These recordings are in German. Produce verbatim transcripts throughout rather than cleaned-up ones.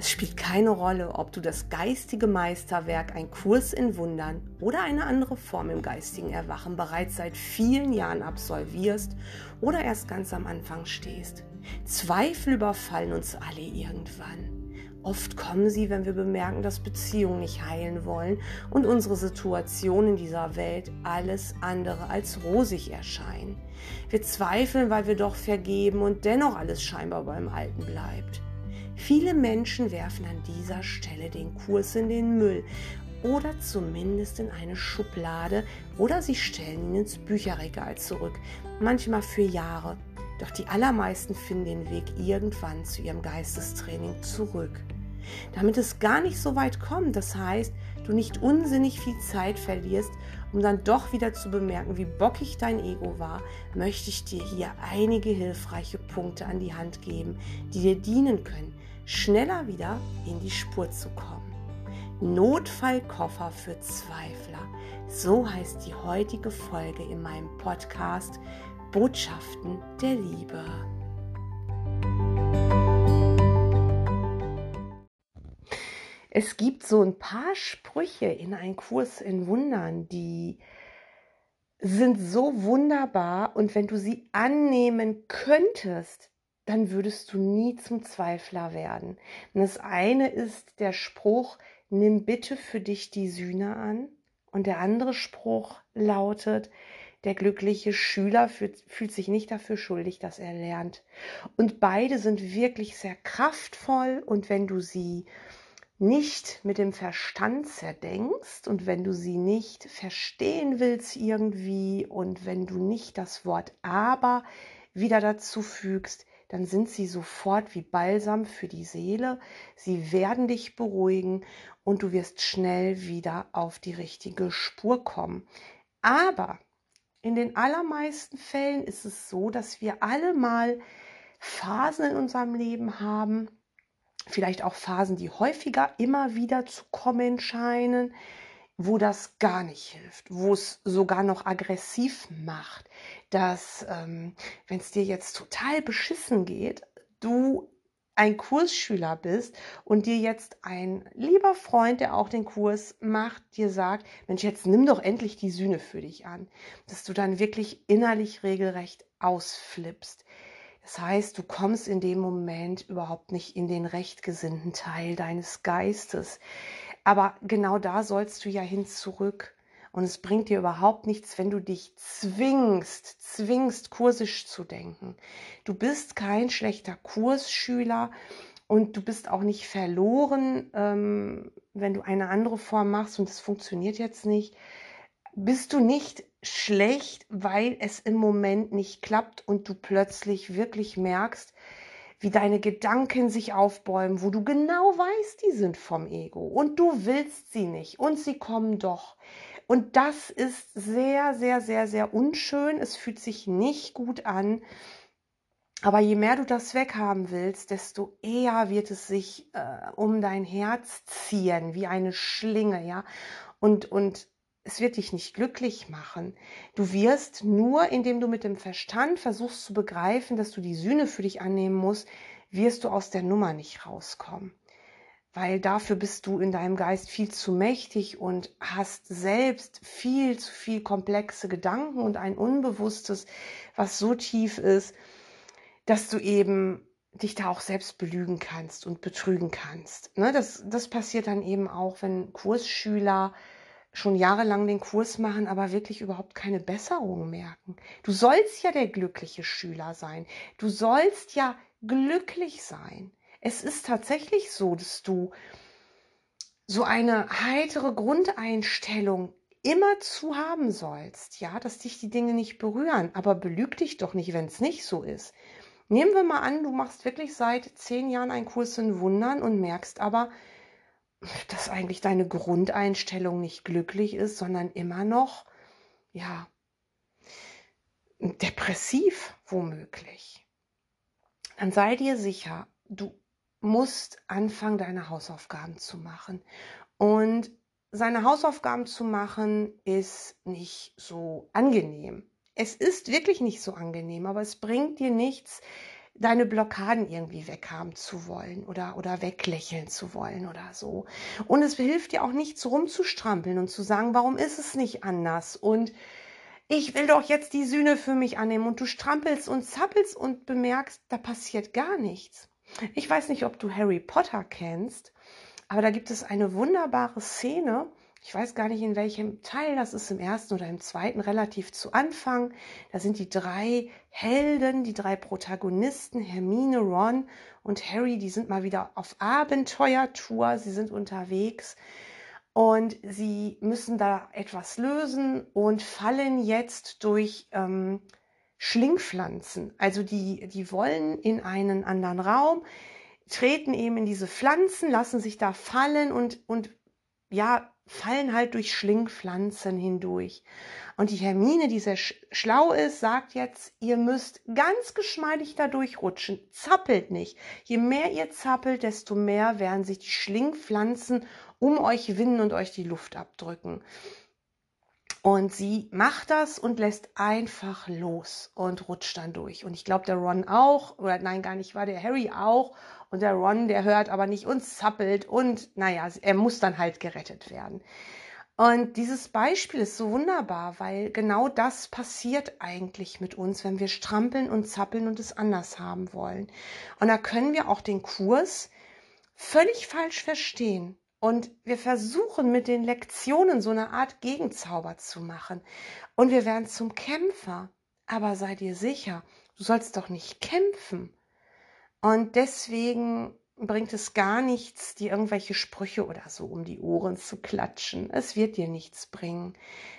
Es spielt keine Rolle, ob du das geistige Meisterwerk Ein Kurs in Wundern oder eine andere Form im geistigen Erwachen bereits seit vielen Jahren absolvierst oder erst ganz am Anfang stehst. Zweifel überfallen uns alle irgendwann. Oft kommen sie, wenn wir bemerken, dass Beziehungen nicht heilen wollen und unsere Situation in dieser Welt alles andere als rosig erscheinen. Wir zweifeln, weil wir doch vergeben und dennoch alles scheinbar beim Alten bleibt. Viele Menschen werfen an dieser Stelle den Kurs in den Müll oder zumindest in eine Schublade oder sie stellen ihn ins Bücherregal zurück, manchmal für Jahre. Doch die allermeisten finden den Weg irgendwann zu ihrem Geistestraining zurück. Damit es gar nicht so weit kommt, das heißt, du nicht unsinnig viel Zeit verlierst, um dann doch wieder zu bemerken, wie bockig dein Ego war, möchte ich dir hier einige hilfreiche Punkte an die Hand geben, die dir dienen können, schneller wieder in die Spur zu kommen. Notfallkoffer für Zweifler. So heißt die heutige Folge in meinem Podcast Botschaften der Liebe. Es gibt so ein paar Sprüche in Ein Kurs in Wundern, die sind so wunderbar und wenn du sie annehmen könntest, dann würdest du nie zum Zweifler werden. Und das eine ist der Spruch, nimm bitte für dich die Sühne an. Und der andere Spruch lautet, der glückliche Schüler fühlt, fühlt sich nicht dafür schuldig, dass er lernt. Und beide sind wirklich sehr kraftvoll und wenn du sie nicht mit dem Verstand zerdenkst und wenn du sie nicht verstehen willst irgendwie und wenn du nicht das Wort aber wieder dazu fügst, dann sind sie sofort wie Balsam für die Seele. Sie werden dich beruhigen und du wirst schnell wieder auf die richtige Spur kommen. Aber in den allermeisten Fällen ist es so, dass wir alle mal Phasen in unserem Leben haben, vielleicht auch Phasen, die häufiger immer wieder zu kommen scheinen, wo das gar nicht hilft, wo es sogar noch aggressiv macht, dass, ähm, wenn es dir jetzt total beschissen geht, du ein Kursschüler bist und dir jetzt ein lieber Freund, der auch den Kurs macht, dir sagt, Mensch, jetzt nimm doch endlich die Sühne für dich an, dass du dann wirklich innerlich regelrecht ausflippst. Das heißt, du kommst in dem Moment überhaupt nicht in den rechtgesinnten Teil deines Geistes. Aber genau da sollst du ja hin zurück. Und es bringt dir überhaupt nichts, wenn du dich zwingst, zwingst, kursisch zu denken. Du bist kein schlechter Kursschüler und du bist auch nicht verloren, wenn du eine andere Form machst und es funktioniert jetzt nicht. Bist du nicht schlecht, weil es im Moment nicht klappt und du plötzlich wirklich merkst, wie deine Gedanken sich aufbäumen, wo du genau weißt, die sind vom Ego und du willst sie nicht und sie kommen doch. Und das ist sehr, sehr, sehr, sehr unschön. Es fühlt sich nicht gut an. Aber je mehr du das weghaben willst, desto eher wird es sich äh, um dein Herz ziehen, wie eine Schlinge, ja. Und, und, es wird dich nicht glücklich machen. Du wirst nur, indem du mit dem Verstand versuchst zu begreifen, dass du die Sühne für dich annehmen musst, wirst du aus der Nummer nicht rauskommen. Weil dafür bist du in deinem Geist viel zu mächtig und hast selbst viel zu viel komplexe Gedanken und ein Unbewusstes, was so tief ist, dass du eben dich da auch selbst belügen kannst und betrügen kannst. Ne? Das, das passiert dann eben auch, wenn Kursschüler schon jahrelang den Kurs machen, aber wirklich überhaupt keine Besserung merken. Du sollst ja der glückliche Schüler sein. Du sollst ja glücklich sein. Es ist tatsächlich so, dass du so eine heitere Grundeinstellung immerzu haben sollst, ja, dass dich die Dinge nicht berühren. Aber belüg dich doch nicht, wenn es nicht so ist. Nehmen wir mal an, du machst wirklich seit zehn Jahren einen Kurs in Wundern und merkst aber, dass eigentlich deine Grundeinstellung nicht glücklich ist, sondern immer noch, ja, depressiv womöglich. Dann sei dir sicher, du musst anfangen, deine Hausaufgaben zu machen. Und seine Hausaufgaben zu machen, ist nicht so angenehm. Es ist wirklich nicht so angenehm, aber es bringt dir nichts, deine Blockaden irgendwie weghaben zu wollen oder, oder weglächeln zu wollen oder so. Und es hilft dir auch nichts rumzustrampeln und zu sagen, warum ist es nicht anders? Und ich will doch jetzt die Sühne für mich annehmen. Und du strampelst und zappelst und bemerkst, da passiert gar nichts. Ich weiß nicht, ob du Harry Potter kennst, aber da gibt es eine wunderbare Szene. Ich weiß gar nicht, in welchem Teil das ist, im ersten oder im zweiten, relativ zu Anfang. Da sind die drei Helden, die drei Protagonisten, Hermine, Ron und Harry, die sind mal wieder auf Abenteuertour, sie sind unterwegs und sie müssen da etwas lösen und fallen jetzt durch ähm, Schlingpflanzen. Also die, die wollen in einen anderen Raum, treten eben in diese Pflanzen, lassen sich da fallen und, und ja, fallen halt durch Schlingpflanzen hindurch. Und die Hermine, die sehr schlau ist, sagt jetzt, ihr müsst ganz geschmeidig da durchrutschen. Zappelt nicht. Je mehr ihr zappelt, desto mehr werden sich die Schlingpflanzen um euch winden und euch die Luft abdrücken. Und sie macht das und lässt einfach los und rutscht dann durch. Und ich glaube, der Ron auch, oder nein, gar nicht, war der Harry auch. Und der Ron, der hört aber nicht und zappelt und naja, er muss dann halt gerettet werden. Und dieses Beispiel ist so wunderbar, weil genau das passiert eigentlich mit uns, wenn wir strampeln und zappeln und es anders haben wollen. Und da können wir auch den Kurs völlig falsch verstehen. Und wir versuchen mit den Lektionen so eine Art Gegenzauber zu machen. Und wir werden zum Kämpfer. Aber sei dir sicher, du sollst doch nicht kämpfen. Und deswegen bringt es gar nichts, dir irgendwelche Sprüche oder so um die Ohren zu klatschen. Es wird dir nichts bringen.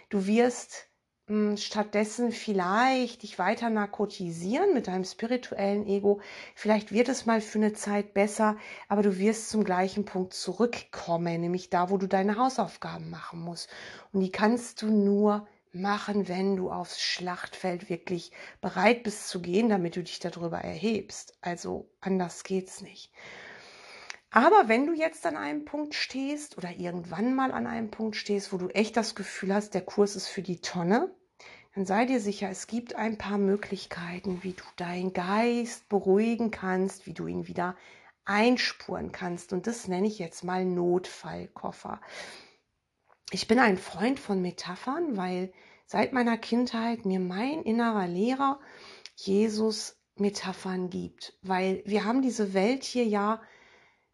Du wirst mh, stattdessen vielleicht dich weiter narkotisieren mit deinem spirituellen Ego. Vielleicht wird es mal für eine Zeit besser, aber du wirst zum gleichen Punkt zurückkommen, nämlich da, wo du deine Hausaufgaben machen musst. Und die kannst du nur machen, wenn du aufs Schlachtfeld wirklich bereit bist zu gehen, damit du dich darüber erhebst. Also anders geht's nicht. Aber wenn du jetzt an einem Punkt stehst oder irgendwann mal an einem Punkt stehst, wo du echt das Gefühl hast, der Kurs ist für die Tonne, dann sei dir sicher, es gibt ein paar Möglichkeiten, wie du deinen Geist beruhigen kannst, wie du ihn wieder einspuren kannst. Und das nenne ich jetzt mal Notfallkoffer. Ich bin ein Freund von Metaphern, weil seit meiner Kindheit mir mein innerer Lehrer Jesus Metaphern gibt. Weil wir haben diese Welt hier ja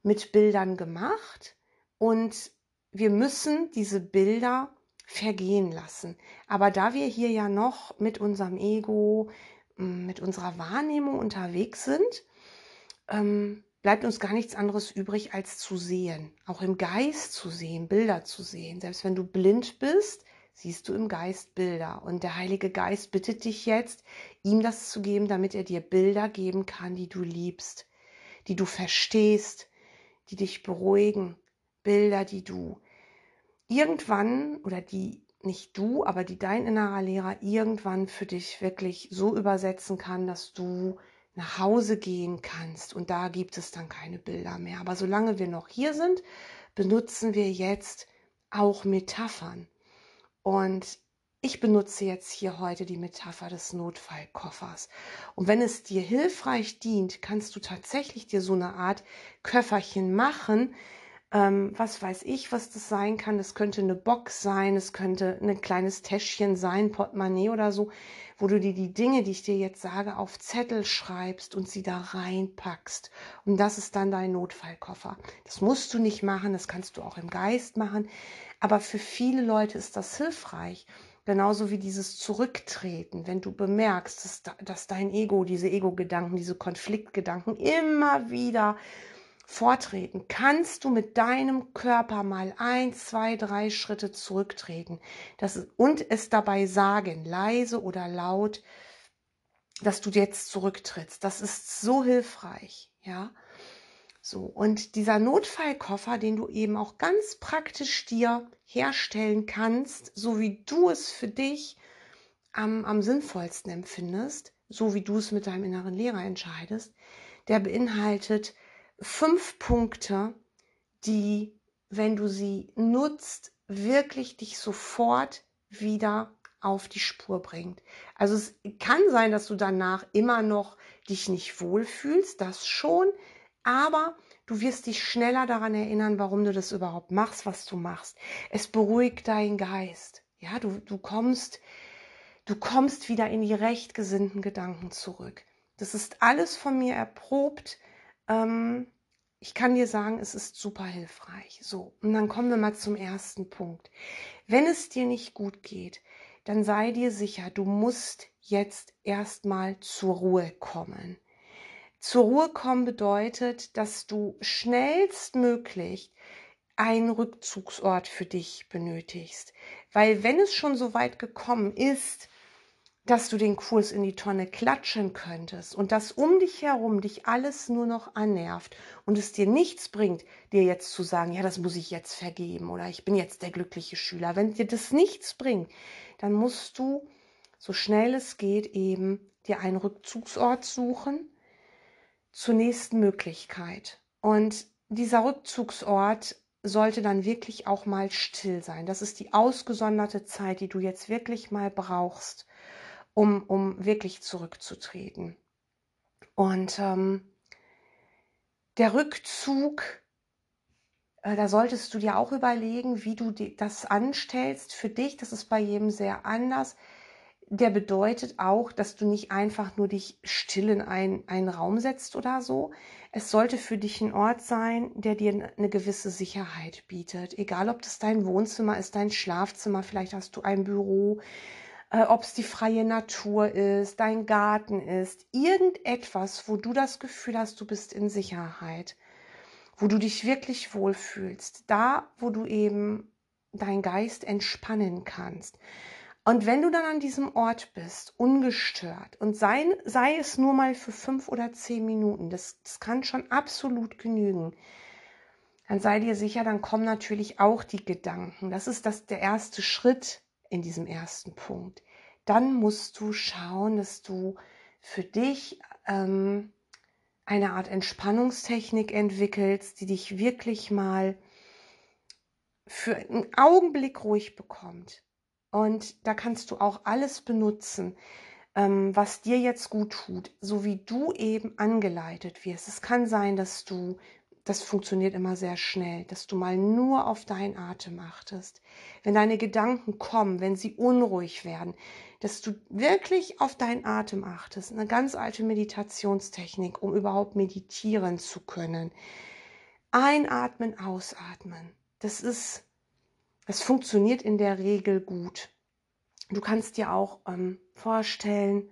mit Bildern gemacht und wir müssen diese Bilder vergehen lassen. Aber da wir hier ja noch mit unserem Ego, mit unserer Wahrnehmung unterwegs sind, ähm, bleibt uns gar nichts anderes übrig, als zu sehen, auch im Geist zu sehen, Bilder zu sehen. Selbst wenn du blind bist, siehst du im Geist Bilder. Und der Heilige Geist bittet dich jetzt, ihm das zu geben, damit er dir Bilder geben kann, die du liebst, die du verstehst, die dich beruhigen. Bilder, die du irgendwann, oder die nicht du, aber die dein innerer Lehrer irgendwann für dich wirklich so übersetzen kann, dass du nach Hause gehen kannst und da gibt es dann keine Bilder mehr. Aber solange wir noch hier sind, benutzen wir jetzt auch Metaphern. Und ich benutze jetzt hier heute die Metapher des Notfallkoffers. Und wenn es dir hilfreich dient, kannst du tatsächlich dir so eine Art Köfferchen machen. Ähm, was weiß ich, was das sein kann. Das könnte eine Box sein, es könnte ein kleines Täschchen sein, Portemonnaie oder so, wo du dir die Dinge, die ich dir jetzt sage, auf Zettel schreibst und sie da reinpackst. Und das ist dann dein Notfallkoffer. Das musst du nicht machen, das kannst du auch im Geist machen. Aber für viele Leute ist das hilfreich. Genauso wie dieses Zurücktreten, wenn du bemerkst, dass, dass dein Ego, diese Ego-Gedanken, diese Konfliktgedanken immer wieder vortreten, kannst du mit deinem Körper mal ein, zwei, drei Schritte zurücktreten das, und es dabei sagen, leise oder laut, dass du jetzt zurücktrittst. Das ist so hilfreich, ja. So, und dieser Notfallkoffer, den du eben auch ganz praktisch dir herstellen kannst, so wie du es für dich am, am sinnvollsten empfindest, so wie du es mit deinem inneren Lehrer entscheidest, der beinhaltet Fünf Punkte, die, wenn du sie nutzt, wirklich dich sofort wieder auf die Spur bringt. Also es kann sein, dass du danach immer noch dich nicht wohlfühlst, das schon, aber du wirst dich schneller daran erinnern, warum du das überhaupt machst, was du machst. Es beruhigt deinen Geist. Ja, du, du kommst, du kommst wieder in die rechtgesinnten Gedanken zurück. Das ist alles von mir erprobt. Ähm, ich kann dir sagen, es ist super hilfreich. So, und dann kommen wir mal zum ersten Punkt. Wenn es dir nicht gut geht, dann sei dir sicher, du musst jetzt erstmal zur Ruhe kommen. Zur Ruhe kommen bedeutet, dass du schnellstmöglich einen Rückzugsort für dich benötigst. Weil wenn es schon so weit gekommen ist, dass du den Kurs in die Tonne klatschen könntest und dass um dich herum dich alles nur noch annervt und es dir nichts bringt, dir jetzt zu sagen, ja, das muss ich jetzt vergeben oder ich bin jetzt der glückliche Schüler. Wenn dir das nichts bringt, dann musst du, so schnell es geht, eben dir einen Rückzugsort suchen zur nächsten Möglichkeit. Und dieser Rückzugsort sollte dann wirklich auch mal still sein. Das ist die ausgesonderte Zeit, die du jetzt wirklich mal brauchst, Um, um wirklich zurückzutreten. Und ähm, der Rückzug, äh, da solltest du dir auch überlegen, wie du die, das anstellst für dich. Das ist bei jedem sehr anders. Der bedeutet auch, dass du nicht einfach nur dich still in ein, einen Raum setzt oder so. Es sollte für dich ein Ort sein, der dir eine gewisse Sicherheit bietet. Egal, ob das dein Wohnzimmer ist, dein Schlafzimmer, vielleicht hast du ein Büro, ob es die freie Natur ist, dein Garten ist, irgendetwas, wo du das Gefühl hast, du bist in Sicherheit, wo du dich wirklich wohlfühlst, da, wo du eben deinen Geist entspannen kannst. Und wenn du dann an diesem Ort bist, ungestört, und sei, sei es nur mal für fünf oder zehn Minuten, das, das kann schon absolut genügen, dann sei dir sicher, dann kommen natürlich auch die Gedanken. Das ist das, der erste Schritt in diesem ersten Punkt. Dann musst du schauen, dass du für dich ähm, eine Art Entspannungstechnik entwickelst, die dich wirklich mal für einen Augenblick ruhig bekommt. Und da kannst du auch alles benutzen, ähm, was dir jetzt gut tut, so wie du eben angeleitet wirst. Es kann sein, dass du Das funktioniert immer sehr schnell, dass du mal nur auf deinen Atem achtest. Wenn deine Gedanken kommen, wenn sie unruhig werden, dass du wirklich auf deinen Atem achtest. Eine ganz alte Meditationstechnik, um überhaupt meditieren zu können. Einatmen, ausatmen. Das ist, das funktioniert in der Regel gut. Du kannst dir auch ähm, vorstellen,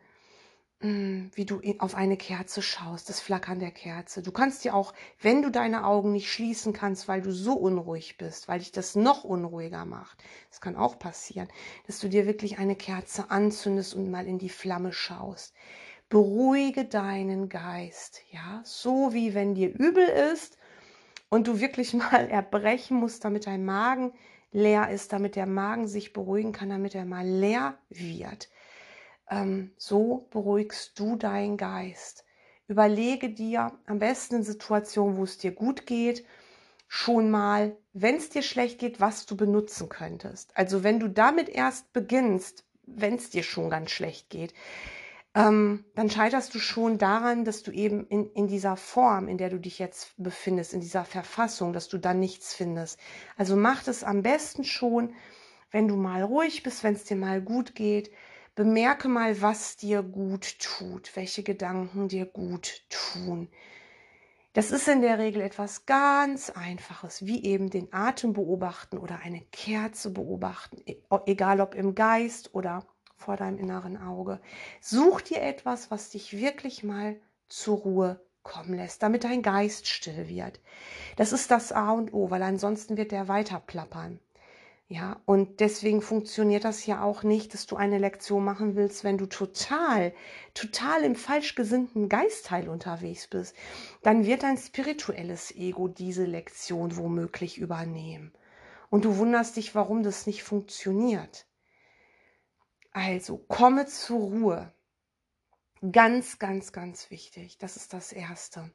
wie du auf eine Kerze schaust, das Flackern der Kerze. Du kannst dir auch, wenn du deine Augen nicht schließen kannst, weil du so unruhig bist, weil dich das noch unruhiger macht, das kann auch passieren, dass du dir wirklich eine Kerze anzündest und mal in die Flamme schaust. Beruhige deinen Geist, ja, so wie wenn dir übel ist und du wirklich mal erbrechen musst, damit dein Magen leer ist, damit der Magen sich beruhigen kann, damit er mal leer wird. So beruhigst du deinen Geist. Überlege dir am besten in Situationen, wo es dir gut geht, schon mal, wenn es dir schlecht geht, was du benutzen könntest. Also wenn du damit erst beginnst, wenn es dir schon ganz schlecht geht, ähm, dann scheiterst du schon daran, dass du eben in, in dieser Form, in der du dich jetzt befindest, in dieser Verfassung, dass du dann nichts findest. Also mach es am besten schon, wenn du mal ruhig bist, wenn es dir mal gut geht. Bemerke mal, was dir gut tut, welche Gedanken dir gut tun. Das ist in der Regel etwas ganz Einfaches, wie eben den Atem beobachten oder eine Kerze beobachten, egal ob im Geist oder vor deinem inneren Auge. Such dir etwas, was dich wirklich mal zur Ruhe kommen lässt, damit dein Geist still wird. Das ist das A und O, weil ansonsten wird der weiter plappern. Ja, und deswegen funktioniert das ja auch nicht, dass du eine Lektion machen willst, wenn du total, total im falsch gesinnten Geistteil unterwegs bist. Dann wird dein spirituelles Ego diese Lektion womöglich übernehmen. Und du wunderst dich, warum das nicht funktioniert. Also, komme zur Ruhe. Ganz, ganz, ganz wichtig. Das ist das Erste.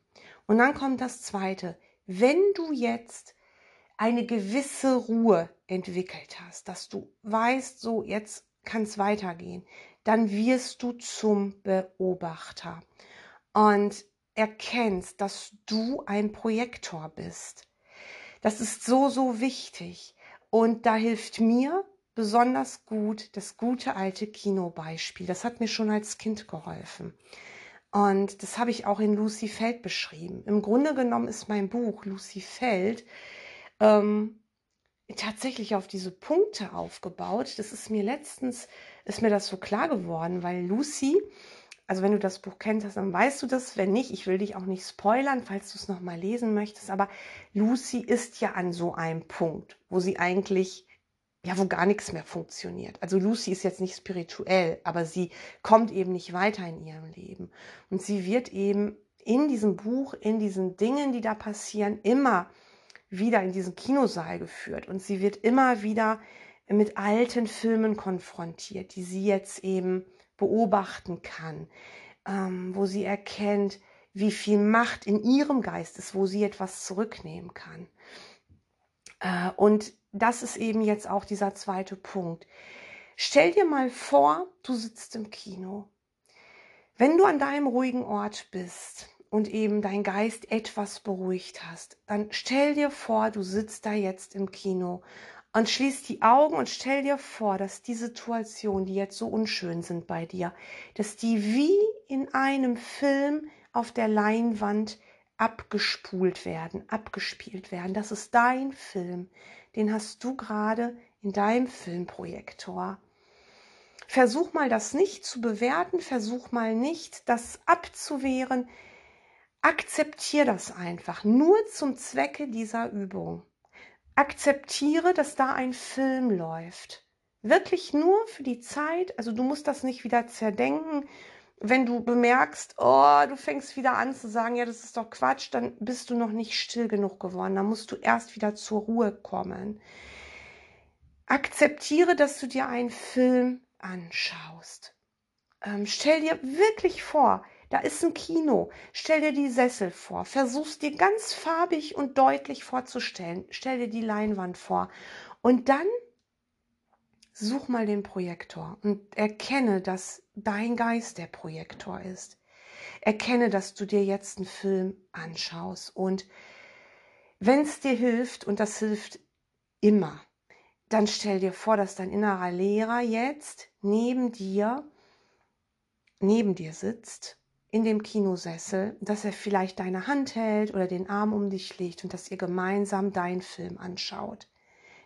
Und dann kommt das Zweite. Wenn du jetzt eine gewisse Ruhe entwickelt hast, dass du weißt, so jetzt kann es weitergehen, dann wirst du zum Beobachter. und erkennst, dass du ein Projektor bist. Das ist so, so wichtig. Und da hilft mir besonders gut das gute alte Kinobeispiel. Das hat mir schon als Kind geholfen. Und das habe ich auch in Lucy Feld beschrieben. Im Grunde genommen ist mein Buch Lucy Feld ähm, tatsächlich auf diese Punkte aufgebaut. Das ist mir letztens, ist mir das so klar geworden, weil Lucy, also wenn du das Buch kennst, dann weißt du das. Wenn nicht, ich will dich auch nicht spoilern, falls du es nochmal lesen möchtest. Aber Lucy ist ja an so einem Punkt, wo sie eigentlich, ja, wo gar nichts mehr funktioniert. Also Lucy ist jetzt nicht spirituell, aber sie kommt eben nicht weiter in ihrem Leben. Und sie wird eben in diesem Buch, in diesen Dingen, die da passieren, immer wieder in diesen Kinosaal geführt. Und sie wird immer wieder mit alten Filmen konfrontiert, die sie jetzt eben beobachten kann, ähm, wo sie erkennt, wie viel Macht in ihrem Geist ist, wo sie etwas zurücknehmen kann. Äh, und das ist eben jetzt auch dieser zweite Punkt. Stell dir mal vor, du sitzt im Kino. Wenn du an deinem ruhigen Ort bist und eben dein Geist etwas beruhigt hast, dann stell dir vor, du sitzt da jetzt im Kino und schließ die Augen und stell dir vor, dass die Situationen, die jetzt so unschön sind bei dir, dass die wie in einem Film auf der Leinwand abgespult werden, abgespielt werden. Das ist dein Film. Den hast du gerade in deinem Filmprojektor. Versuch mal, das nicht zu bewerten. Versuch mal nicht, das abzuwehren. Akzeptiere das einfach, nur zum Zwecke dieser Übung. Akzeptiere, dass da ein Film läuft. Wirklich nur für die Zeit. Also du musst das nicht wieder zerdenken. Wenn du bemerkst, oh, du fängst wieder an zu sagen, ja, das ist doch Quatsch, dann bist du noch nicht still genug geworden. Dann musst du erst wieder zur Ruhe kommen. Akzeptiere, dass du dir einen Film anschaust. Ähm, stell dir wirklich vor, da ist ein Kino. Stell dir die Sessel vor. Versuch's dir ganz farbig und deutlich vorzustellen. Stell dir die Leinwand vor. Und dann such mal den Projektor und erkenne, dass dein Geist der Projektor ist. Erkenne, dass du dir jetzt einen Film anschaust. Und wenn es dir hilft, und das hilft immer, dann stell dir vor, dass dein innerer Lehrer jetzt neben dir, neben dir sitzt, in dem Kinosessel, dass er vielleicht deine Hand hält oder den Arm um dich legt und dass ihr gemeinsam deinen Film anschaut.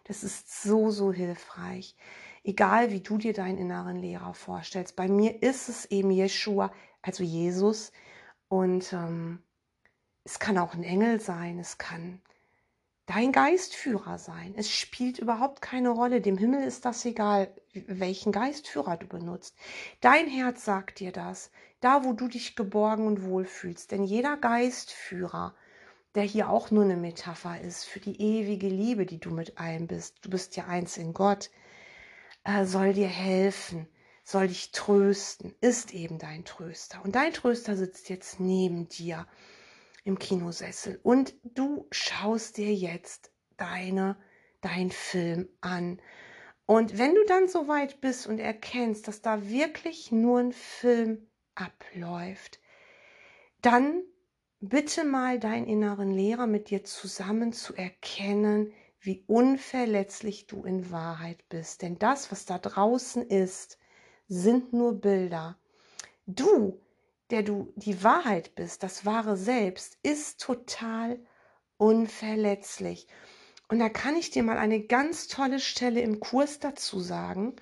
Das ist so, so hilfreich. Egal, wie du dir deinen inneren Lehrer vorstellst. Bei mir ist es eben Jeschua, also Jesus. Und ähm, es kann auch ein Engel sein. Es kann dein Geistführer sein. Es spielt überhaupt keine Rolle. Dem Himmel ist das egal, welchen Geistführer du benutzt. Dein Herz sagt dir das. Da, wo du dich geborgen und wohl fühlst. Denn jeder Geistführer, der hier auch nur eine Metapher ist für die ewige Liebe, die du mit allem bist. Du bist ja eins in Gott. Er soll dir helfen, soll dich trösten, ist eben dein Tröster. Und dein Tröster sitzt jetzt neben dir im Kinosessel. Und du schaust dir jetzt deine, deinen Film an. Und wenn du dann so weit bist und erkennst, dass da wirklich nur ein Film abläuft, dann bitte mal deinen inneren Lehrer mit dir zusammen zu erkennen, wie unverletzlich du in Wahrheit bist. Denn das, was da draußen ist, sind nur Bilder. Du, der du die Wahrheit bist, das wahre Selbst, ist total unverletzlich. Und da kann ich dir mal eine ganz tolle Stelle im Kurs dazu sagen.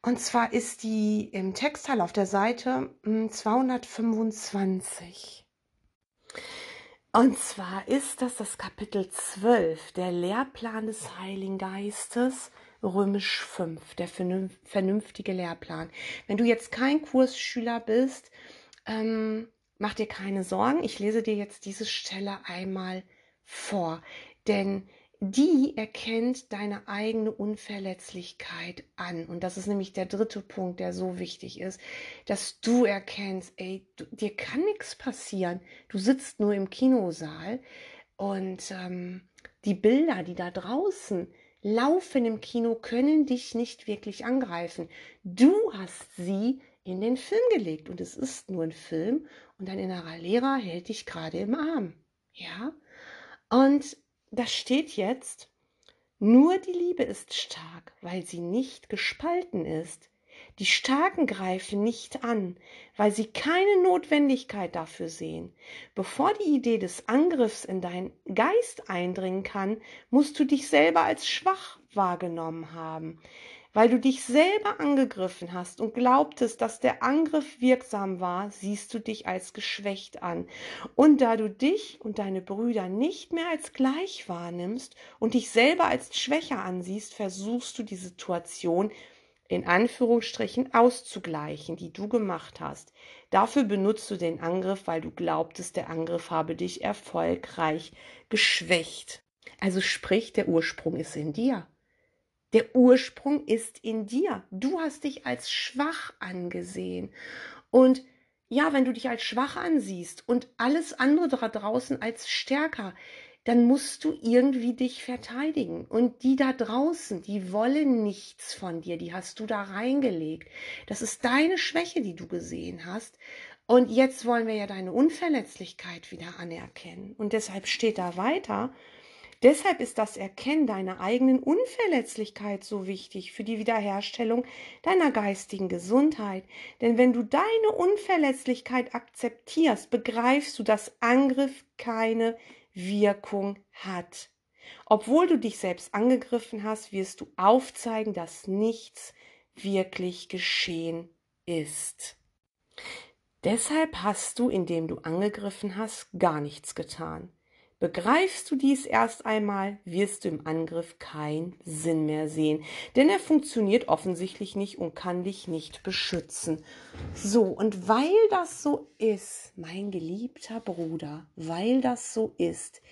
Und zwar ist die im Textteil auf der Seite zweihundertfünfundzwanzig. Und zwar ist das das Kapitel zwölf, der Lehrplan des Heiligen Geistes, Römisch fünf, der vernünftige Lehrplan. Wenn du jetzt kein Kursschüler bist, ähm, mach dir keine Sorgen. Ich lese dir jetzt diese Stelle einmal vor, denn die erkennt deine eigene Unverletzlichkeit an. Und das ist nämlich der dritte Punkt, der so wichtig ist, dass du erkennst, ey, du, dir kann nichts passieren. Du sitzt nur im Kinosaal und ähm, die Bilder, die da draußen laufen im Kino, können dich nicht wirklich angreifen. Du hast sie in den Film gelegt und es ist nur ein Film. und dein innerer Lehrer hält dich gerade im Arm. Ja? Und da steht jetzt, nur die Liebe ist stark, weil sie nicht gespalten ist. Die Starken greifen nicht an, weil sie keine Notwendigkeit dafür sehen. Bevor die Idee des Angriffs in deinen Geist eindringen kann, musst du dich selber als schwach wahrgenommen haben, weil du dich selber angegriffen hast und glaubtest, dass der Angriff wirksam war, siehst du dich als geschwächt an. Und da du dich und deine Brüder nicht mehr als gleich wahrnimmst und dich selber als schwächer ansiehst, versuchst du die Situation zu in Anführungsstrichen auszugleichen, die du gemacht hast. Dafür benutzt du den Angriff, weil du glaubtest, der Angriff habe dich erfolgreich geschwächt. Also sprich, der Ursprung ist in dir. Der Ursprung ist in dir. Du hast dich als schwach angesehen. Und ja, wenn du dich als schwach ansiehst und alles andere da draußen als stärker, dann musst du irgendwie dich verteidigen. Und die da draußen, die wollen nichts von dir, die hast du da reingelegt. Das ist deine Schwäche, die du gesehen hast. Und jetzt wollen wir ja deine Unverletzlichkeit wieder anerkennen. Und deshalb steht da weiter, deshalb ist das Erkennen deiner eigenen Unverletzlichkeit so wichtig für die Wiederherstellung deiner geistigen Gesundheit. Denn wenn du deine Unverletzlichkeit akzeptierst, begreifst du, dass Angriff keine Wirkung hat. Obwohl du dich selbst angegriffen hast, wirst du aufzeigen, dass nichts wirklich geschehen ist. Deshalb hast du, indem du angegriffen hast, gar nichts getan. Begreifst du dies erst einmal, wirst du im Angriff keinen Sinn mehr sehen, denn er funktioniert offensichtlich nicht und kann dich nicht beschützen. So, und weil das so ist, mein geliebter Bruder, weil das so ist,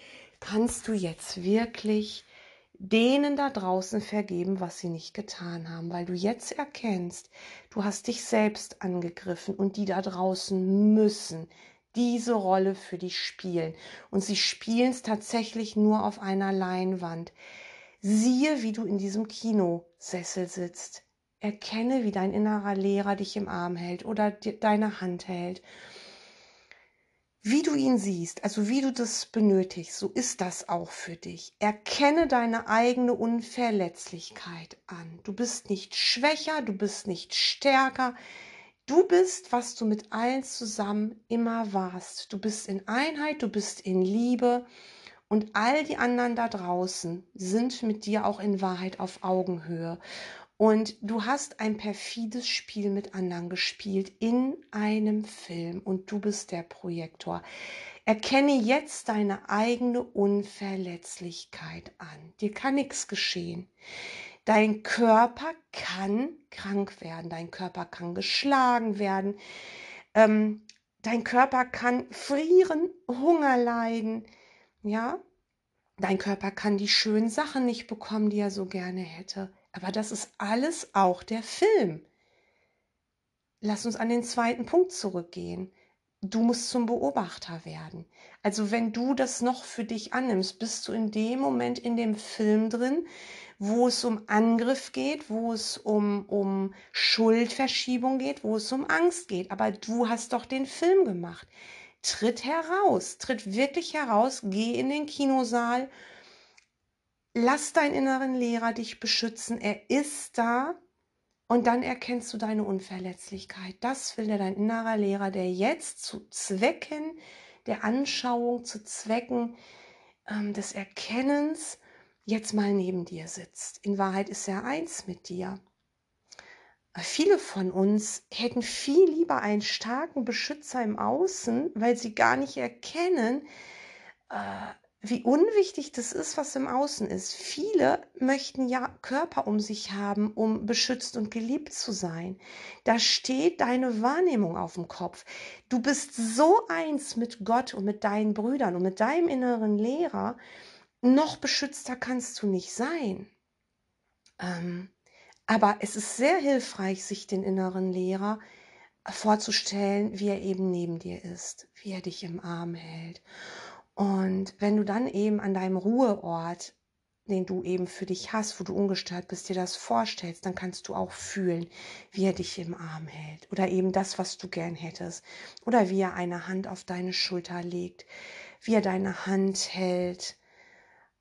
kannst du jetzt wirklich denen da draußen vergeben, was sie nicht getan haben, weil du jetzt erkennst, du hast dich selbst angegriffen und die da draußen müssen diese Rolle für dich spielen. Und sie spielen es tatsächlich nur auf einer Leinwand. Siehe, wie du in diesem Kinosessel sitzt. Erkenne, wie dein innerer Lehrer dich im Arm hält oder deine Hand hält. Wie du ihn siehst, also wie du das benötigst, so ist das auch für dich. Erkenne deine eigene Unverletzlichkeit an. Du bist nicht schwächer, du bist nicht stärker. Du bist, was du mit allen zusammen immer warst. Du bist in Einheit, du bist in Liebe und all die anderen da draußen sind mit dir auch in Wahrheit auf Augenhöhe. Und du hast ein perfides Spiel mit anderen gespielt in einem Film und du bist der Projektor. Erkenne jetzt deine eigene Unverletzlichkeit an. Dir kann nichts geschehen. Dein Körper kann krank werden, dein Körper kann geschlagen werden, ähm, dein Körper kann frieren, Hunger leiden, ja, dein Körper kann die schönen Sachen nicht bekommen, die er so gerne hätte, aber das ist alles auch der Film. Lass uns an den zweiten Punkt zurückgehen. Du musst zum Beobachter werden. Also wenn du das noch für dich annimmst, bist du in dem Moment in dem Film drin, wo es um Angriff geht, wo es um, um Schuldverschiebung geht, wo es um Angst geht. Aber du hast doch den Film gemacht. Tritt heraus, tritt wirklich heraus, geh in den Kinosaal, lass deinen inneren Lehrer dich beschützen, er ist da. Und dann erkennst du deine Unverletzlichkeit. Das will dir dein innerer Lehrer, der jetzt zu Zwecken der Anschauung, zu Zwecken ähm, des Erkennens jetzt mal neben dir sitzt. In Wahrheit ist er eins mit dir. Viele von uns hätten viel lieber einen starken Beschützer im Außen, weil sie gar nicht erkennen, äh, wie unwichtig das ist, was im Außen ist. Viele möchten ja Körper um sich haben, um beschützt und geliebt zu sein. Da steht deine Wahrnehmung auf dem Kopf. Du bist so eins mit Gott und mit deinen Brüdern und mit deinem inneren Lehrer. Noch beschützter kannst du nicht sein. Ähm, aber es ist sehr hilfreich, sich den inneren Lehrer vorzustellen, wie er eben neben dir ist, wie er dich im Arm hält. Und wenn du dann eben an deinem Ruheort den du eben für dich hast, wo du ungestört bist, dir das vorstellst, dann kannst du auch fühlen, wie er dich im Arm hält oder eben das, was du gern hättest oder wie er eine Hand auf deine Schulter legt, wie er deine Hand hält.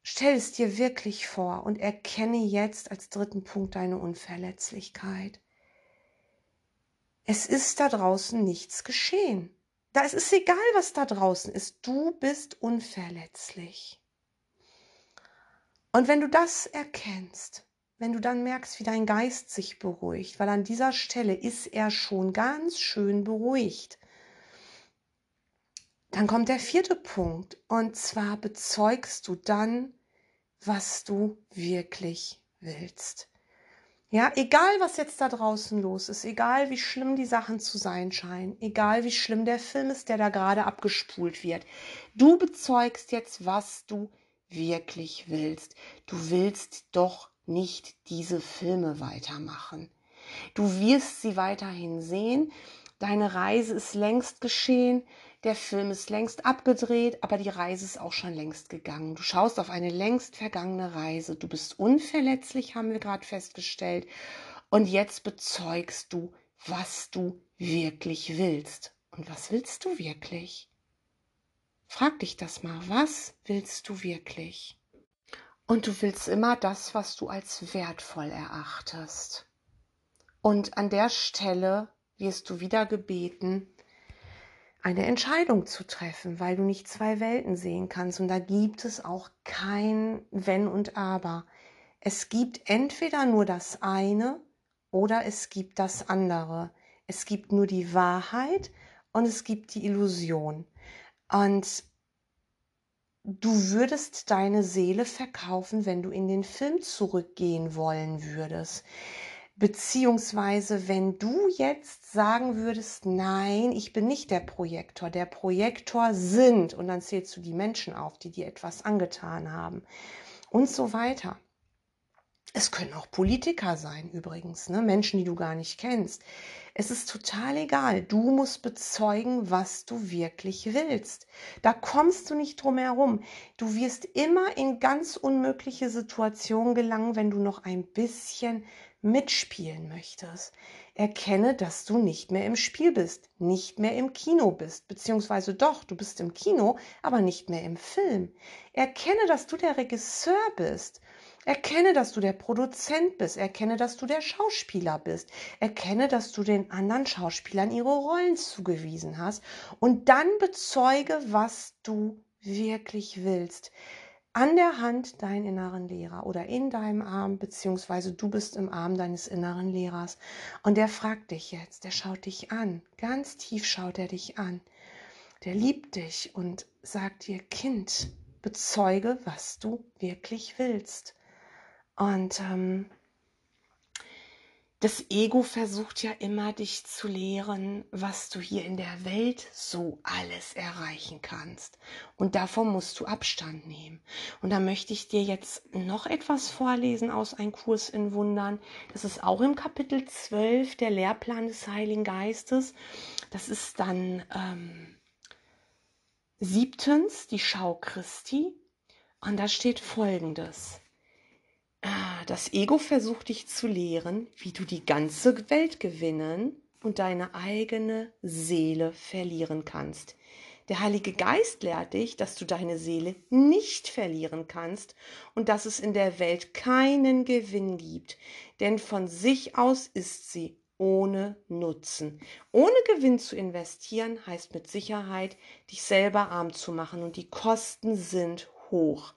Stell es dir wirklich vor und erkenne jetzt als dritten Punkt deine Unverletzlichkeit. Es ist da draußen nichts geschehen. Da ist es egal, was da draußen ist. Du bist unverletzlich. Und wenn du das erkennst, wenn du dann merkst, wie dein Geist sich beruhigt, weil an dieser Stelle ist er schon ganz schön beruhigt, dann kommt der vierte Punkt, und zwar bezeugst du dann, was du wirklich willst. Ja, egal was jetzt da draußen los ist, egal wie schlimm die Sachen zu sein scheinen, egal wie schlimm der Film ist, der da gerade abgespult wird, du bezeugst jetzt, was du wirklich willst. Du willst doch nicht diese Filme weitermachen. Du wirst sie weiterhin sehen. Deine Reise ist längst geschehen, der Film ist längst abgedreht, aber die Reise ist auch schon längst gegangen. Du schaust auf eine längst vergangene Reise. Du bist unverletzlich, haben wir gerade festgestellt. Und jetzt bezeugst du, was du wirklich willst. Und was willst du wirklich? Frag dich das mal, was willst du wirklich? Und du willst immer das, was du als wertvoll erachtest. Und an der Stelle wirst du wieder gebeten, eine Entscheidung zu treffen, weil du nicht zwei Welten sehen kannst. Und da gibt es auch kein Wenn und Aber. Es gibt entweder nur das eine oder es gibt das andere. Es gibt nur die Wahrheit und es gibt die Illusion. Und du würdest deine Seele verkaufen, wenn du in den Film zurückgehen wollen würdest. Beziehungsweise, wenn du jetzt sagen würdest, nein, ich bin nicht der Projektor, der Projektor sind, und dann zählst du die Menschen auf, die dir etwas angetan haben und so weiter. Es können auch Politiker sein übrigens, ne? Menschen, die du gar nicht kennst. Es ist total egal, du musst bezeugen, was du wirklich willst. Da kommst du nicht drum herum. Du wirst immer in ganz unmögliche Situationen gelangen, wenn du noch ein bisschen mitspielen möchtest. Erkenne, dass du nicht mehr im Spiel bist, nicht mehr im Kino bist, beziehungsweise doch, du bist im Kino, aber nicht mehr im Film. Erkenne, dass du der Regisseur bist. Erkenne, dass du der Produzent bist. Erkenne, dass du der Schauspieler bist. Erkenne, dass du den anderen Schauspielern ihre Rollen zugewiesen hast. Und dann bezeuge, was du wirklich willst. An der Hand deinen inneren Lehrer oder in deinem Arm, beziehungsweise du bist im Arm deines inneren Lehrers. Und der fragt dich jetzt, der schaut dich an, ganz tief schaut er dich an. Der liebt dich und sagt dir, Kind, bezeuge, was du wirklich willst. Und ähm, das Ego versucht ja immer, dich zu lehren, was du hier in der Welt so alles erreichen kannst. Und davon musst du Abstand nehmen. Und da möchte ich dir jetzt noch etwas vorlesen aus Ein Kurs in Wundern. Das ist auch im Kapitel zwölf, der Lehrplan des Heiligen Geistes. Das ist dann ähm, siebtens, die Schau Christi. Und da steht Folgendes. Das Ego versucht dich zu lehren, wie du die ganze Welt gewinnen und deine eigene Seele verlieren kannst. Der Heilige Geist lehrt dich, dass du deine Seele nicht verlieren kannst und dass es in der Welt keinen Gewinn gibt, denn von sich aus ist sie ohne Nutzen. Ohne Gewinn zu investieren heißt mit Sicherheit, dich selber arm zu machen, und die Kosten sind hoch.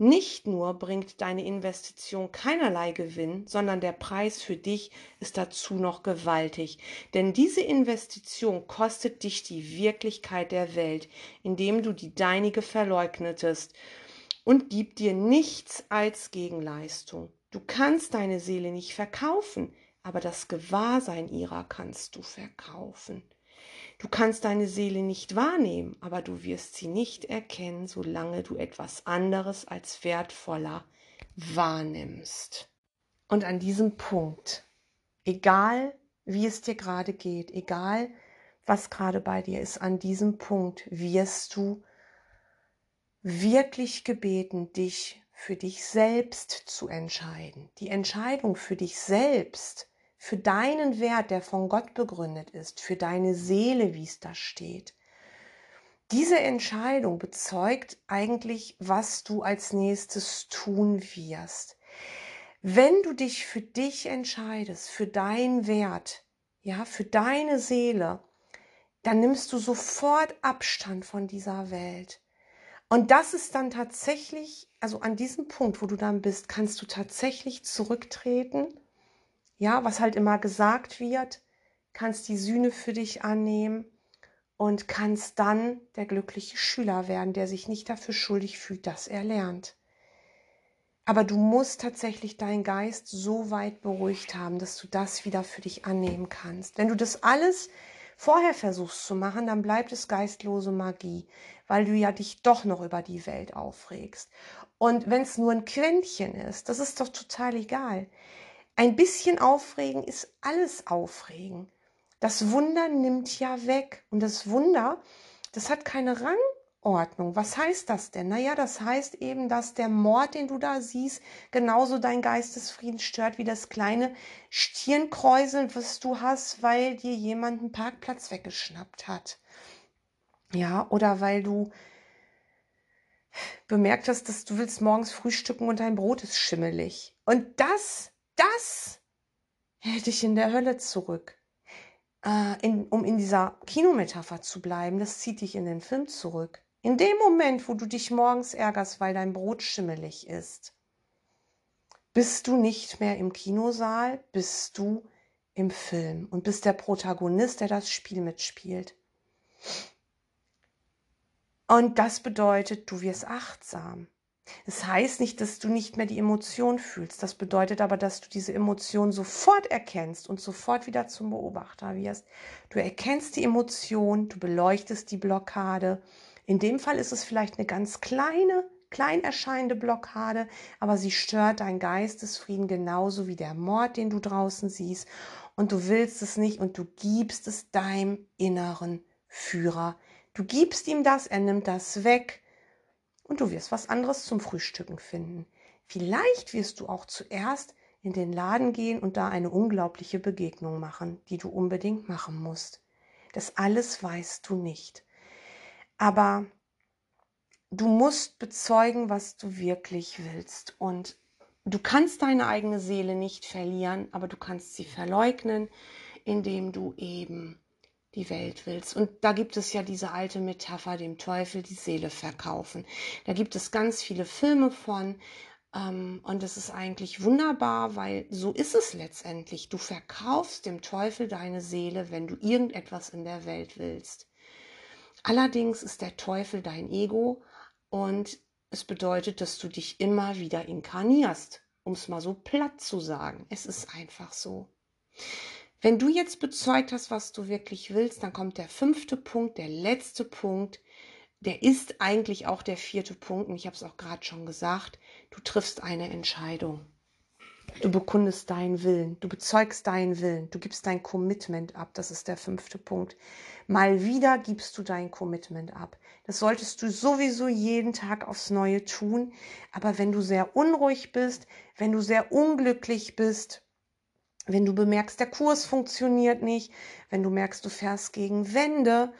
Nicht nur bringt deine Investition keinerlei Gewinn, sondern der Preis für dich ist dazu noch gewaltig. Denn diese Investition kostet dich die Wirklichkeit der Welt, indem du die deinige verleugnetest, und gibt dir nichts als Gegenleistung. Du kannst deine Seele nicht verkaufen, aber das Gewahrsein ihrer kannst du verkaufen. Du kannst deine Seele nicht wahrnehmen, aber du wirst sie nicht erkennen, solange du etwas anderes als wertvoller wahrnimmst. Und an diesem Punkt, egal wie es dir gerade geht, egal was gerade bei dir ist, an diesem Punkt wirst du wirklich gebeten, dich für dich selbst zu entscheiden. Die Entscheidung für dich selbst, für deinen Wert, der von Gott begründet ist, für deine Seele, wie es da steht. Diese Entscheidung bezeugt eigentlich, was du als nächstes tun wirst. Wenn du dich für dich entscheidest, für deinen Wert, ja, für deine Seele, dann nimmst du sofort Abstand von dieser Welt. Und das ist dann tatsächlich, also an diesem Punkt, wo du dann bist, kannst du tatsächlich zurücktreten, ja, was halt immer gesagt wird, kannst die Sühne für dich annehmen. Und kannst dann der glückliche Schüler werden, der sich nicht dafür schuldig fühlt, dass er lernt. Aber du musst tatsächlich deinen Geist so weit beruhigt haben, dass du das wieder für dich annehmen kannst. Wenn du das alles vorher versuchst zu machen, dann bleibt es geistlose Magie, weil du ja dich doch noch über die Welt aufregst. Und wenn es nur ein Quäntchen ist, das ist doch total egal. Ein bisschen Aufregen ist alles Aufregen. Das Wunder nimmt ja weg. Und das Wunder, das hat keine Rangordnung. Was heißt das denn? Naja, das heißt eben, dass der Mord, den du da siehst, genauso deinen Geistesfrieden stört wie das kleine Stirnkräuseln, was du hast, weil dir jemand einen Parkplatz weggeschnappt hat. Ja, oder weil du bemerkt hast, dass du willst morgens frühstücken und dein Brot ist schimmelig. Und das, das hält dich in der Hölle zurück. In, um in dieser Kinometapher zu bleiben, das zieht dich in den Film zurück. In dem Moment, wo du dich morgens ärgerst, weil dein Brot schimmelig ist, bist du nicht mehr im Kinosaal, bist du im Film und bist der Protagonist, der das Spiel mitspielt. Und das bedeutet, du wirst achtsam. Das heißt nicht, dass du nicht mehr die Emotion fühlst. Das bedeutet aber, dass du diese Emotion sofort erkennst und sofort wieder zum Beobachter wirst. Du erkennst die Emotion, du beleuchtest die Blockade. In dem Fall ist es vielleicht eine ganz kleine, klein erscheinende Blockade, aber sie stört deinen Geistesfrieden genauso wie der Mord, den du draußen siehst. Und du willst es nicht und du gibst es deinem inneren Führer. Du gibst ihm das, er nimmt das weg. Und du wirst was anderes zum Frühstücken finden. Vielleicht wirst du auch zuerst in den Laden gehen und da eine unglaubliche Begegnung machen, die du unbedingt machen musst. Das alles weißt du nicht. Aber du musst bezeugen, was du wirklich willst. Und du kannst deine eigene Seele nicht verlieren, aber du kannst sie verleugnen, indem du eben die Welt willst. Und da gibt es ja diese alte Metapher, dem Teufel die Seele verkaufen. Da gibt es ganz viele Filme von ähm, und das ist eigentlich wunderbar, weil so ist es letztendlich. Du verkaufst dem Teufel deine Seele, wenn du irgendetwas in der Welt willst. Allerdings ist der Teufel dein Ego und es bedeutet, dass du dich immer wieder inkarnierst, um es mal so platt zu sagen. Es ist einfach so. Wenn du jetzt bezeugt hast, was du wirklich willst, dann kommt der fünfte Punkt, der letzte Punkt, der ist eigentlich auch der vierte Punkt und ich habe es auch gerade schon gesagt, du triffst eine Entscheidung. Du bekundest deinen Willen, du bezeugst deinen Willen, du gibst dein Commitment ab, das ist der fünfte Punkt. Mal wieder gibst du dein Commitment ab. Das solltest du sowieso jeden Tag aufs Neue tun, aber wenn du sehr unruhig bist, wenn du sehr unglücklich bist, wenn du bemerkst, der Kurs funktioniert nicht, wenn du merkst, du fährst gegen Wände,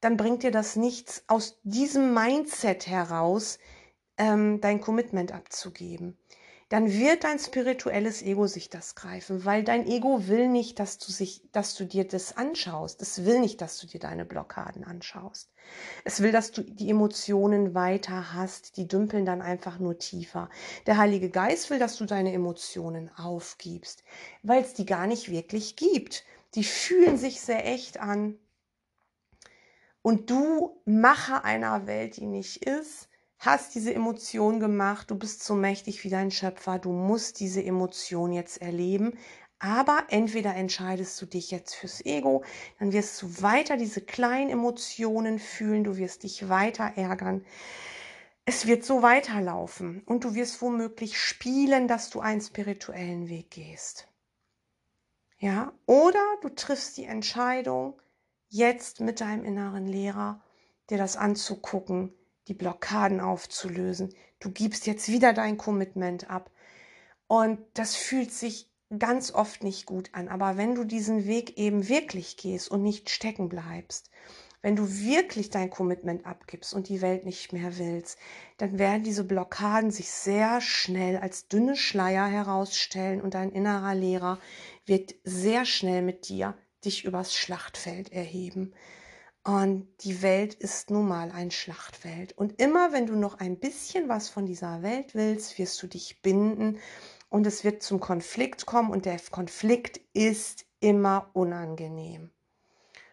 dann bringt dir das nichts, aus diesem Mindset heraus ähm, dein Commitment abzugeben. Dann wird dein spirituelles Ego sich das greifen, weil dein Ego will nicht, dass du, sich, dass du dir das anschaust. Es will nicht, dass du dir deine Blockaden anschaust. Es will, dass du die Emotionen weiter hast. Die dümpeln dann einfach nur tiefer. Der Heilige Geist will, dass du deine Emotionen aufgibst, weil es die gar nicht wirklich gibt. Die fühlen sich sehr echt an. Und du, Macher einer Welt, die nicht ist, hast diese Emotion gemacht, du bist so mächtig wie dein Schöpfer, du musst diese Emotion jetzt erleben, aber entweder entscheidest du dich jetzt fürs Ego, dann wirst du weiter diese kleinen Emotionen fühlen, du wirst dich weiter ärgern, es wird so weiterlaufen und du wirst womöglich spielen, dass du einen spirituellen Weg gehst. Ja? Oder du triffst die Entscheidung, jetzt mit deinem inneren Lehrer, dir das anzugucken, die Blockaden aufzulösen. Du gibst jetzt wieder dein Commitment ab. Und das fühlt sich ganz oft nicht gut an. Aber wenn du diesen Weg eben wirklich gehst und nicht stecken bleibst, wenn du wirklich dein Commitment abgibst und die Welt nicht mehr willst, dann werden diese Blockaden sich sehr schnell als dünne Schleier herausstellen und dein innerer Lehrer wird sehr schnell mit dir dich übers Schlachtfeld erheben. Und die Welt ist nun mal ein Schlachtfeld. Und immer wenn du noch ein bisschen was von dieser Welt willst, wirst du dich binden und es wird zum Konflikt kommen und der Konflikt ist immer unangenehm.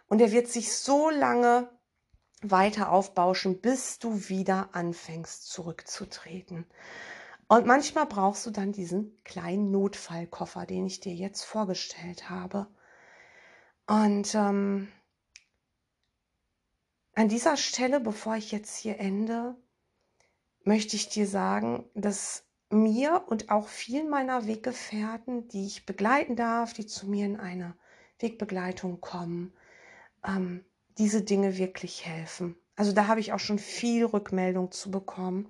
Und er wird sich so lange weiter aufbauschen, bis du wieder anfängst zurückzutreten. Und manchmal brauchst du dann diesen kleinen Notfallkoffer, den ich dir jetzt vorgestellt habe. Und ähm, an dieser Stelle, bevor ich jetzt hier ende, möchte ich dir sagen, dass mir und auch vielen meiner Weggefährten, die ich begleiten darf, die zu mir in eine Wegbegleitung kommen, Ähm, diese Dinge wirklich helfen. Also da habe ich auch schon viel Rückmeldung zu bekommen.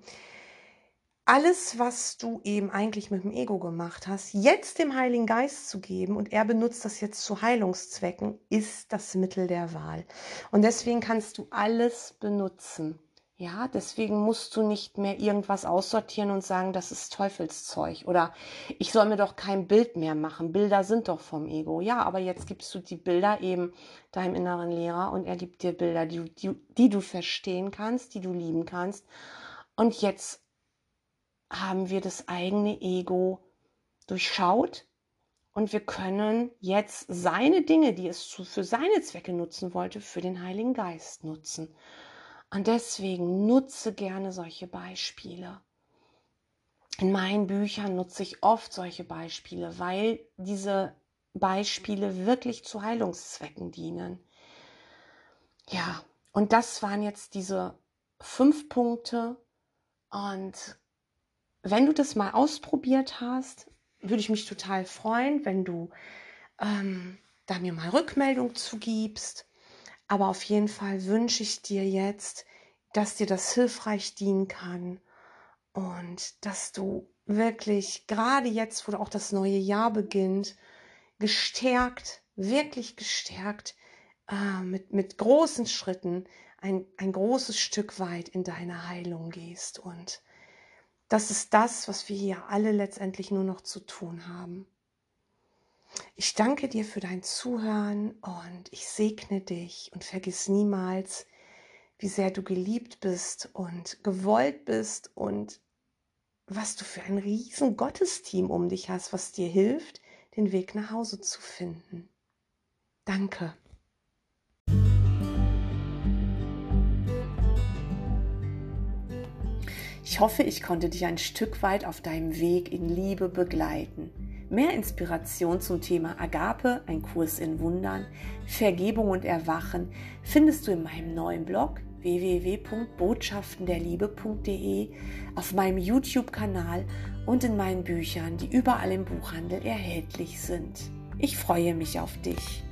Alles, was du eben eigentlich mit dem Ego gemacht hast, jetzt dem Heiligen Geist zu geben und er benutzt das jetzt zu Heilungszwecken, ist das Mittel der Wahl. Und deswegen kannst du alles benutzen. Ja, deswegen musst du nicht mehr irgendwas aussortieren und sagen, das ist Teufelszeug oder ich soll mir doch kein Bild mehr machen. Bilder sind doch vom Ego. Ja, aber jetzt gibst du die Bilder eben deinem inneren Lehrer und er gibt dir Bilder, die, die, die du verstehen kannst, die du lieben kannst. Und jetzt haben wir das eigene Ego durchschaut und wir können jetzt seine Dinge, die es für seine Zwecke nutzen wollte, für den Heiligen Geist nutzen. Und deswegen nutze gerne solche Beispiele. In meinen Büchern nutze ich oft solche Beispiele, weil diese Beispiele wirklich zu Heilungszwecken dienen. Ja, und das waren jetzt diese fünf Punkte. Und wenn du das mal ausprobiert hast, würde ich mich total freuen, wenn du ähm, da mir mal Rückmeldung zu gibst. Aber auf jeden Fall wünsche ich dir jetzt, dass dir das hilfreich dienen kann und dass du wirklich gerade jetzt, wo auch das neue Jahr beginnt, gestärkt, wirklich gestärkt, äh, mit, mit großen Schritten ein, ein großes Stück weit in deine Heilung gehst. Und das ist das, was wir hier alle letztendlich nur noch zu tun haben. Ich danke dir für dein Zuhören und ich segne dich und vergiss niemals, wie sehr du geliebt bist und gewollt bist und was du für ein riesen Gottesteam um dich hast, was dir hilft, den Weg nach Hause zu finden. Danke. Ich hoffe, ich konnte dich ein Stück weit auf deinem Weg in Liebe begleiten. Mehr Inspiration zum Thema Agape, ein Kurs in Wundern, Vergebung und Erwachen findest du in meinem neuen Blog w w w punkt botschaften der liebe punkt d e, auf meinem YouTube-Kanal und in meinen Büchern, die überall im Buchhandel erhältlich sind. Ich freue mich auf dich.